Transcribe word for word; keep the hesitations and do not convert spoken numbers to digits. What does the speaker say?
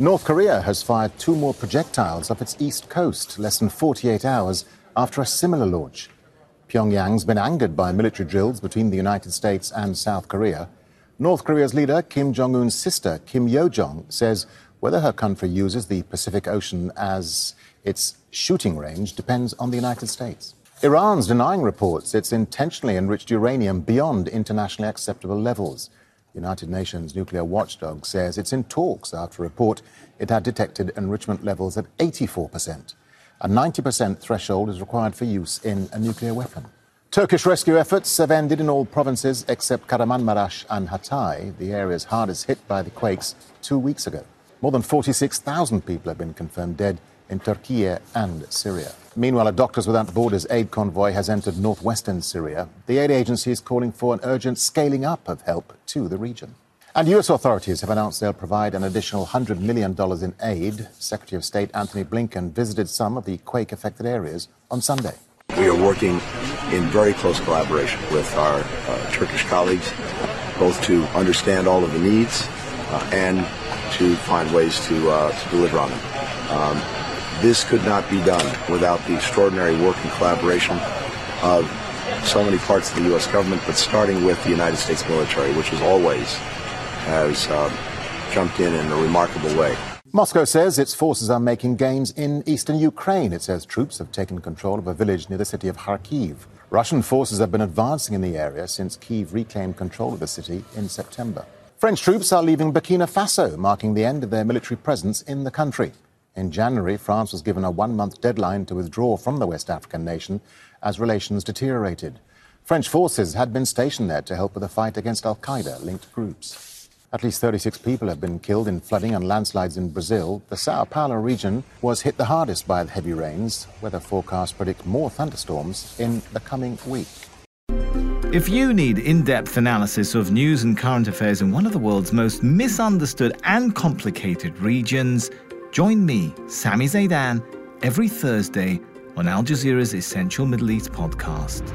North Korea has fired two more projectiles off its east coast less than forty-eight hours after a similar launch. Pyongyang's been angered by military drills between the United States and South Korea. North Korea's leader, Kim Jong-un's sister, Kim Yo-jong, says whether her country uses the Pacific Ocean as its shooting range depends on the United States. Iran's denying reports it's intentionally enriched uranium beyond internationally acceptable levels. The United Nations nuclear watchdog says it's in talks after a report it had detected enrichment levels at eighty-four percent. A ninety percent threshold is required for use in a nuclear weapon. Turkish rescue efforts have ended in all provinces except Kahramanmaraş and Hatay, the areas hardest hit by the quakes two weeks ago. More than forty-six thousand people have been confirmed dead in Turkey and Syria. Meanwhile, a Doctors Without Borders aid convoy has entered northwestern Syria. The aid agency is calling for an urgent scaling up of help to the region. And U S authorities have announced they'll provide an additional one hundred million dollars in aid. Secretary of State Antony Blinken visited some of the quake-affected areas on Sunday. We are working in very close collaboration with our uh, Turkish colleagues, both to understand all of the needs uh, and to find ways to, uh, to deliver on them. Um, This could not be done without the extraordinary work and collaboration of so many parts of the U S government, but starting with the United States military, which as always has um, jumped in in a remarkable way. Moscow says its forces are making gains in eastern Ukraine. It says troops have taken control of a village near the city of Kharkiv. Russian forces have been advancing in the area since Kiev reclaimed control of the city in September. French troops are leaving Burkina Faso, marking the end of their military presence in the country. In January, France was given a one-month deadline to withdraw from the West African nation as relations deteriorated. French forces had been stationed there to help with the fight against Al-Qaeda-linked groups. At least thirty-six people have been killed in flooding and landslides in Brazil. The Sao Paulo region was hit the hardest by the heavy rains. Weather forecasts predict more thunderstorms in the coming week. If you need in-depth analysis of news and current affairs in one of the world's most misunderstood and complicated regions, join me, Sami Zeidan, every Thursday on Al Jazeera's Essential Middle East podcast.